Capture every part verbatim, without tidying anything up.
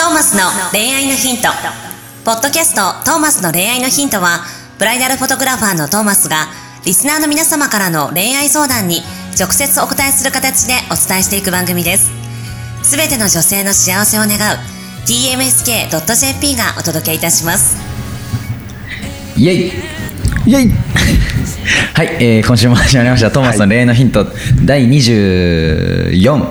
トーマスの恋愛のヒント。ポッドキャストトーマスの恋愛のヒントは、ブライダルフォトグラファーのトーマスがリスナーの皆様からの恋愛相談に直接お答えする形でお伝えしていく番組です。すべての女性の幸せを願う ティーエムエスケードットジェーピー がお届けいたします。イエイイエイはい、えー、今週も始まりましたトーマスの恋愛のヒント、はい、だいにじゅうよん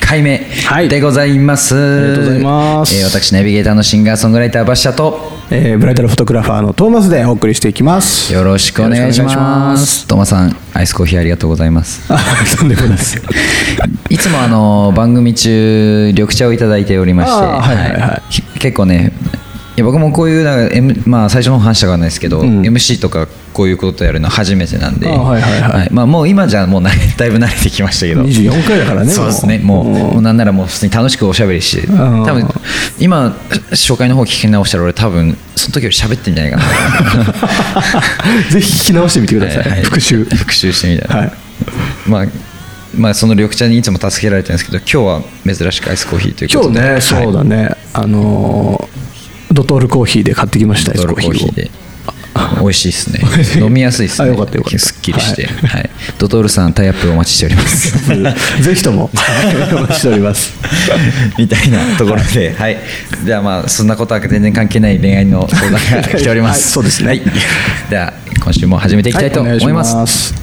回目でございます、はい、ありがとうございます、えー、私ナビゲーターのシンガーソングライターバシャと、えー、ブライダルフォトグラファーのトーマスでお送りしていきます。よろしくお願いします。トーマスさん、アイスコーヒーありがとうございます。あ、とんでもないですいつもあの番組中緑茶をいただいておりまして、はいはいはい、結構ね、いや僕もこういうなんか、M、まあ最初の話したからないですけど、うん、エムシー とかこういうことやるの初めてなんで、あ、はいはいはいはい、まあもう今じゃもうだいぶ慣れてきましたけど、にじゅうよんかいだからね。そうですね。もう、うん、もうなんならもう普通に楽しくおしゃべりして、多分今紹介の方聞き直したら俺多分その時より喋ってんじゃないかな。ぜひ聞き直してみてください。はいはい、復習復習してみたいな。はい、まあ。まあ、その緑茶にいつも助けられてるんですけど、今日は珍しくアイスコーヒーということで。今日ね、そうだね。はい、あのー。ドトールコーヒーで買ってきました。ドトールコーヒーで美味しいですね。飲みやすいですね。あ、よかったよかった。すっきりして、はいはい、ドトールさんタイアップお待ちしておりますぜひともお待ちしておりますみたいなところで、はい、はい、ではまあそんなことは全然関係ない恋愛の相談が来ております、はい、そうですね、はい、では今週も始めていきたいと思います、はい、お願いします。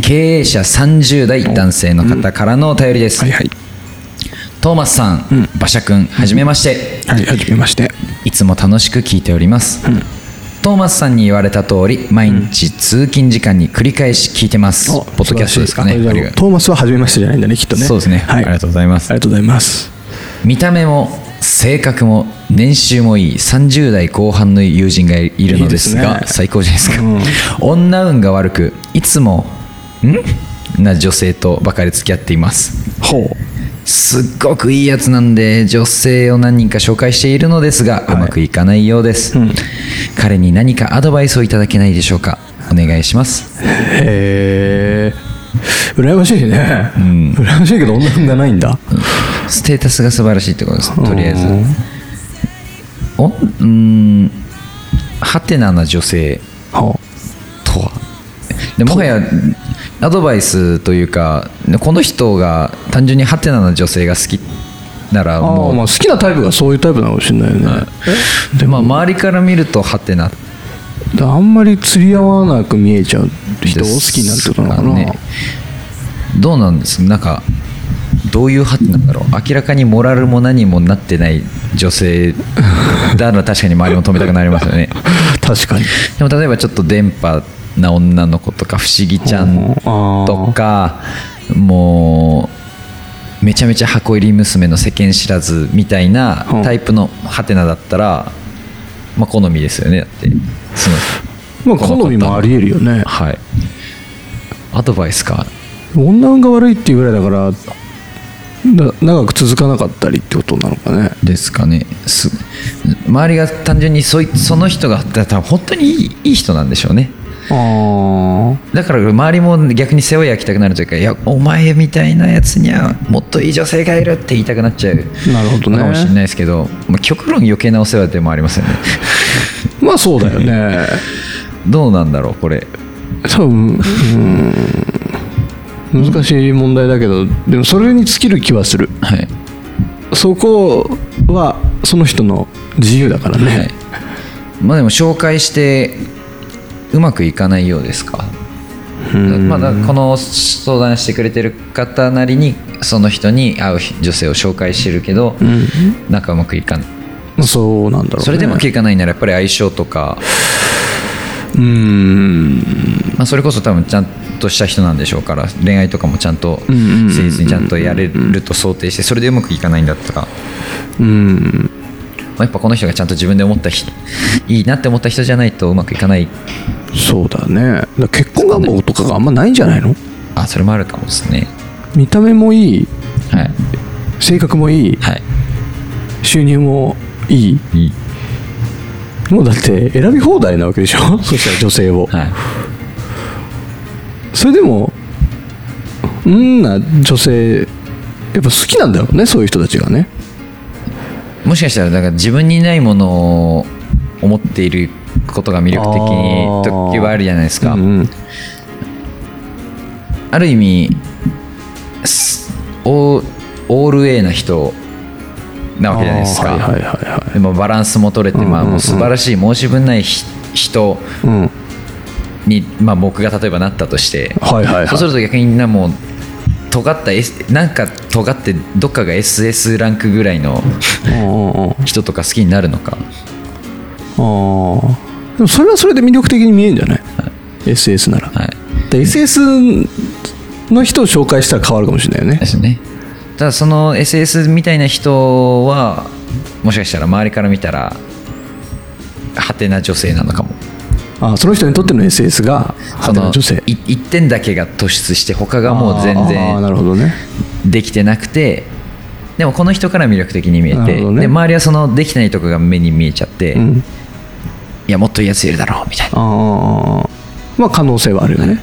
経営者さんじゅう代男性の方からのお便りです、うん、はいはい。トーマスさん、うん、馬車くん、はじめまして、うん、はい、はじめまして。いつも楽しく聞いております、うん、トーマスさんに言われた通り毎日通勤時間に繰り返し聞いてます、うん、ポッドキャストですかね。あ、トーマスははじめましてじゃないんだね、きっとね。そうですね、はい、ありがとうございます。ありがとうございます。見た目も性格も年収もいいさんじゅう代後半の友人がいるのですが、いいですね、最高じゃないですか、うん、女運が悪くいつもんな女性とばかり付き合っています。ほう、すっごくいいやつなんで女性を何人か紹介しているのですが、はい、うまくいかないようです、うん、彼に何かアドバイスをいただけないでしょうか。お願いします。へー、羨ましいね、うん、羨ましいけど女運がないんだ、うん、ステータスが素晴らしいってことです。とりあえずお、うーん、ハテナな女性とは。でもはやアドバイスというか、この人が単純にハテナな女性が好きならもう、あ、まあ好きなタイプがそういうタイプなのかもしれないよね、はい、でまあ周りから見るとハテナ、あんまり釣り合わなく見えちゃう人を好きになるってことなのかな、ね、どうなんですか。なんかどういうハテナなんだろう。明らかにモラルも何もなってない女性だから確かに周りも止めたくなりますよね確かに。でも例えばちょっと電波な女の子とか不思議ちゃんとか、もうめちゃめちゃ箱入り娘の世間知らずみたいなタイプのハテナだったら、まあ好みですよね。だってその、まあ、好みもありえるよね、はい、アドバイスか。女運が悪いっていうぐらいだから長く続かなかったりってことなのかね。ですかね。す周りが単純に そ, いその人が多分本当にい い, いい人なんでしょうね。あ、だから周りも逆に背負い焼きたくなるというか、いやお前みたいなやつにはもっといい女性がいるって言いたくなっちゃう。なるほど、ね、かもしれないですけど、まあ、極論余計なお世話でもありますよねまあそうだよねどうなんだろうこれ、多分、うん、難しい問題だけど、でもそれに尽きる気はする、はい、そこはその人の自由だからね、はい、まあでも紹介してうまくいかないようですか。まだこの相談してくれてる方なりにその人に会う女性を紹介してるけど、うん、なんかうまくいかない。そうなんだろうね。それでもいかないならやっぱり相性とか、うーん、まあ、それこそ多分ちゃんとした人なんでしょうから、恋愛とかもちゃんと誠実にちゃんとやれると想定して、それでうまくいかないんだったら、うーん、まあ、やっぱこの人がちゃんと自分で思った人いいなって思った人じゃないとうまくいかない。そうだね。だ結婚願望とかがあんまないんじゃないの。あ、それもあるかもですね。見た目もいい、はい、性格もいい、はい、収入もいい、いい、もうだって選び放題なわけでしょそしたら女性を、はい、それでもんな女性やっぱ好きなんだろうね、そういう人たちがね。もしかしたらだから自分にないものを思っていることが魅力的時はあるじゃないですか。 あ,、うん、ある意味オール A な人なわけじゃないですか、はいはいはいはい、でもバランスも取れて、まあ、もう素晴らしい、うんうんうん、申し分ない人に、まあ、僕が例えばなったとして、はいはいはい、そうすると逆にみんなもう尖った、S、なんか尖ってどっかが エスエス ランクぐらいの人とか好きになるのか。あでもそれはそれで魅力的に見えるんじゃない、はい、エスエス なら、はい、で エスエス の人を紹介したら変わるかもしれないよね。ですね。ただその エスエス みたいな人はもしかしたら周りから見たらハテナ女性なのかも。ああその人にとっての エスエス がハテナ女性、いってんだけが突出して他がもう全然できてなくて、ね、でもこの人から魅力的に見えて、ね、で周りはそのできないとこが目に見えちゃって、うん、いやもっといいやついるだろうみたいな。あ、まあ、可能性はあるよね。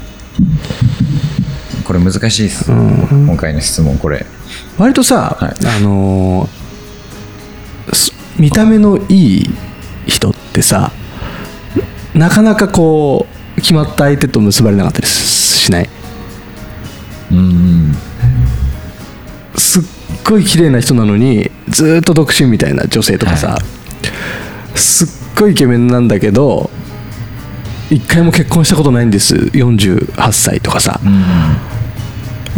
これ難しいです、うん、今回の質問これ割とさ、はい、あのー、見た目のいい人ってさなかなかこう決まった相手と結ばれなかったりしない？うん。すっごい綺麗な人なのにずっと独身みたいな女性とかさ、はい、すっごいイケメンなんだけど一回も結婚したことないんですよんじゅうはっさいとかさ、うん、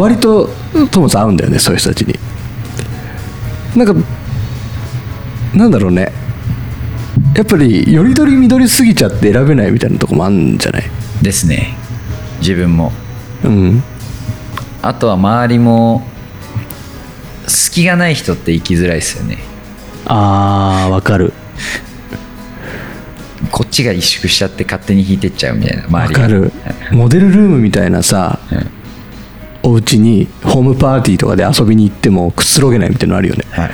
割とトモさん合うんだよねそういう人たちに。なんかなんだろうねやっぱりよりどりみどりすぎちゃって選べないみたいなとこもあるんじゃないですね自分も、うん、あとは周りも隙がない人って生きづらいですよね。あーわかるこっちが萎縮しちゃって勝手に引いてっちゃうみたいな。わかるモデルルームみたいなさ、うん、お家にホームパーティーとかで遊びに行ってもくつろげないみたいなのあるよね、はい、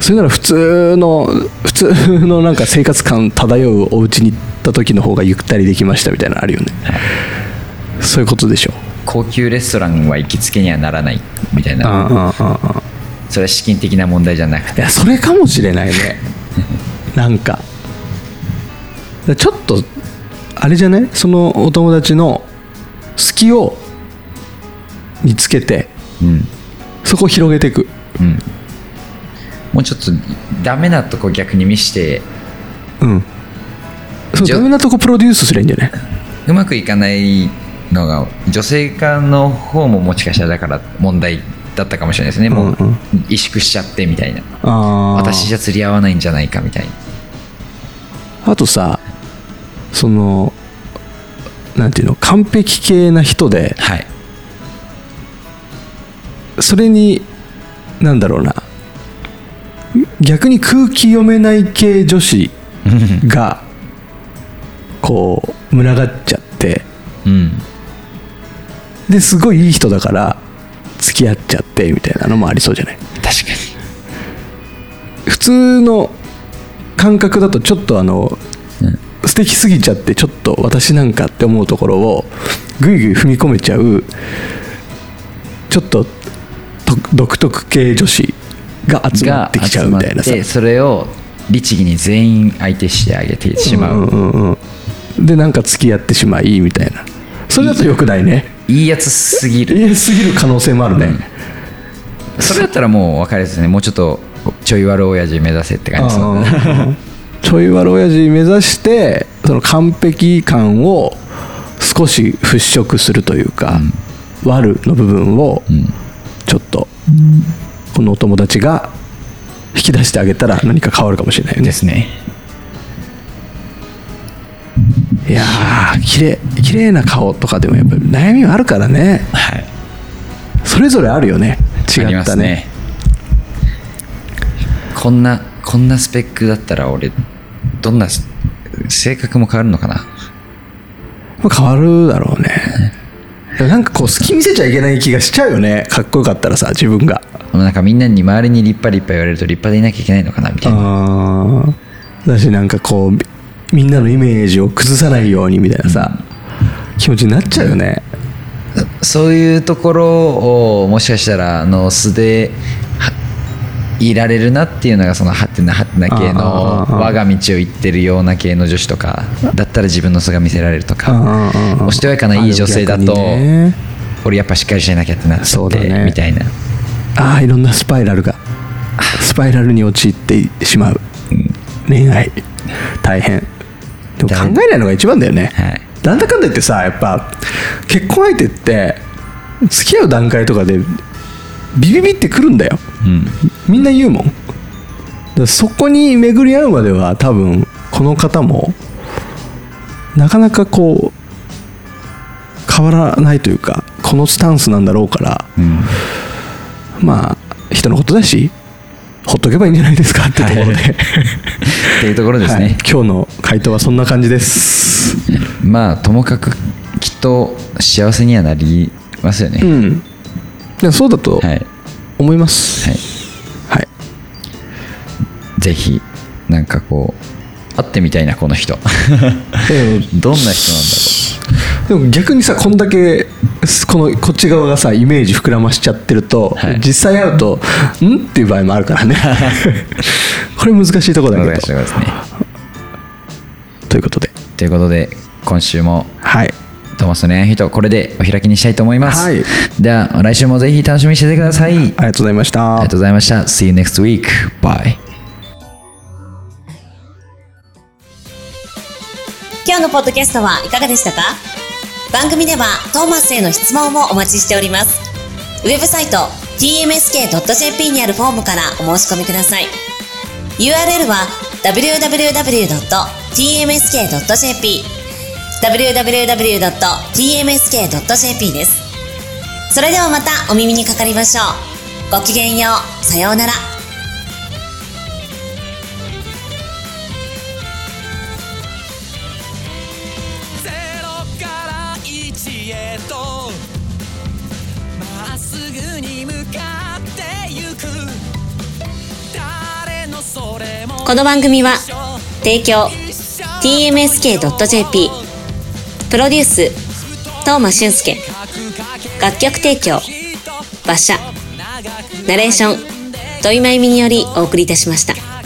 それなら普通の普通のなんか生活感漂うお家に行った時の方がゆったりできましたみたいなのあるよね、はい、そういうことでしょ。高級レストランは行きつけにはならないみたいな。ああああそれは資金的な問題じゃなくて。いやそれかもしれないねなんかちょっとあれじゃないそのお友達の隙を見つけて、うん、そこを広げていく、うん、もうちょっとダメなとこ逆に見して、うん、そうダメなとこプロデュースすればいいんじゃない。うまくいかないのが女性化の方ももしかしたらだから問題だったかもしれないですね、うんうん、もう萎縮しちゃってみたいな。あ私じゃ釣り合わないんじゃないかみたいな。あとさそのなんていうの完璧系な人で、はい、それになんだろうな逆に空気読めない系女子がこう群がっちゃって、うん、ですごいいい人だから付き合っちゃってみたいなのもありそうじゃない。確かに普通の感覚だとちょっとあの、うん素敵すぎちゃってちょっと私なんかって思うところをぐいぐい踏み込めちゃうちょっと独特系女子が集まってきちゃうみたいなさ。それを律儀に全員相手してあげてしまう、うんうんうん、でなんか付き合ってしまいみたいな。それだと良くないね。いいやつすぎるいいやつすぎる可能性もあるね、うん、それだったらもう分かりですね。もうちょっとちょい悪親父目指せって感じですねちょい悪親父目指してその完璧感を少し払拭するというか、うん、悪の部分をちょっとこのお友達が引き出してあげたら何か変わるかもしれないよね。ですね。いやー綺麗綺麗な顔とかでもやっぱり悩みはあるからね、はい、それぞれあるよね。違ったね。ありますね。こんなこんなスペックだったら俺どんな性格も変わるのかな。変わるだろうね。なんかこう好き見せちゃいけない気がしちゃうよね。かっこよかったらさ自分がなんかみんなに周りに立派立派言われると立派でいなきゃいけないのかなみたいな。あだしなんかこうみんなのイメージを崩さないようにみたいなさ、うん、気持ちになっちゃうよね。そういうところをもしかしたらあの素でいられるなっていうのがそのハテナハテナ系の我が道を行ってるような系の女子とかだったら自分の素が見せられるとか、おしとやかないい女性だと俺やっぱしっかりしなきゃってなっちゃってみたいな、ああいろんなスパイラルがスパイラルに陥ってしまう恋愛大変。でも考えないのが一番だよね、はい、なんだかんだ言ってさ、やっぱ結婚相手って付き合う段階とかでビビビってくるんだよ、うん、みんな言うもん。だからそこに巡り合うまでは多分この方もなかなかこう変わらないというか、このスタンスなんだろうから、うん、まあ人のことだしほっとけばいいんじゃないですかってところで、はい、っていうところですね、はい、今日の回答はそんな感じですまあともかくきっと幸せにはなりますよね、うん、いやそうだと思います、はいはい、ぜひなんかこう会ってみたいなこの人どんな人なんだろう。でも逆にさ、こんだけこのこっち側がさイメージ膨らましちゃってると、はい、実際会うとんっていう場合もあるからねこれ難しいところだけど、難しいですね。ということでということで今週もはいトモスの恋愛人、これでお開きにしたいと思います、はい、では来週もぜひ楽しみにしててください。ありがとうございました。ありがとうございました。 See you next week. Bye. 今日のポッドキャストはいかがでしたか？番組ではトーマスへの質問もお待ちしております。ウェブサイト ティーエムエスケードットジェーピー にあるフォームからお申し込みください。 ユーアールエル は ダブリューダブリューダブリュードットティーエムエスケードットジェーピーダブリューダブリューダブリュードットティーエムエスケードットジェーピー です。それではまたお耳にかかりましょう。ごきげんよう。さようなら。この番組は提供ティーエムエスケードットジェーピー プロデュース東間俊介、楽曲提供馬車、ナレーション土井真由美によりお送りいたしました。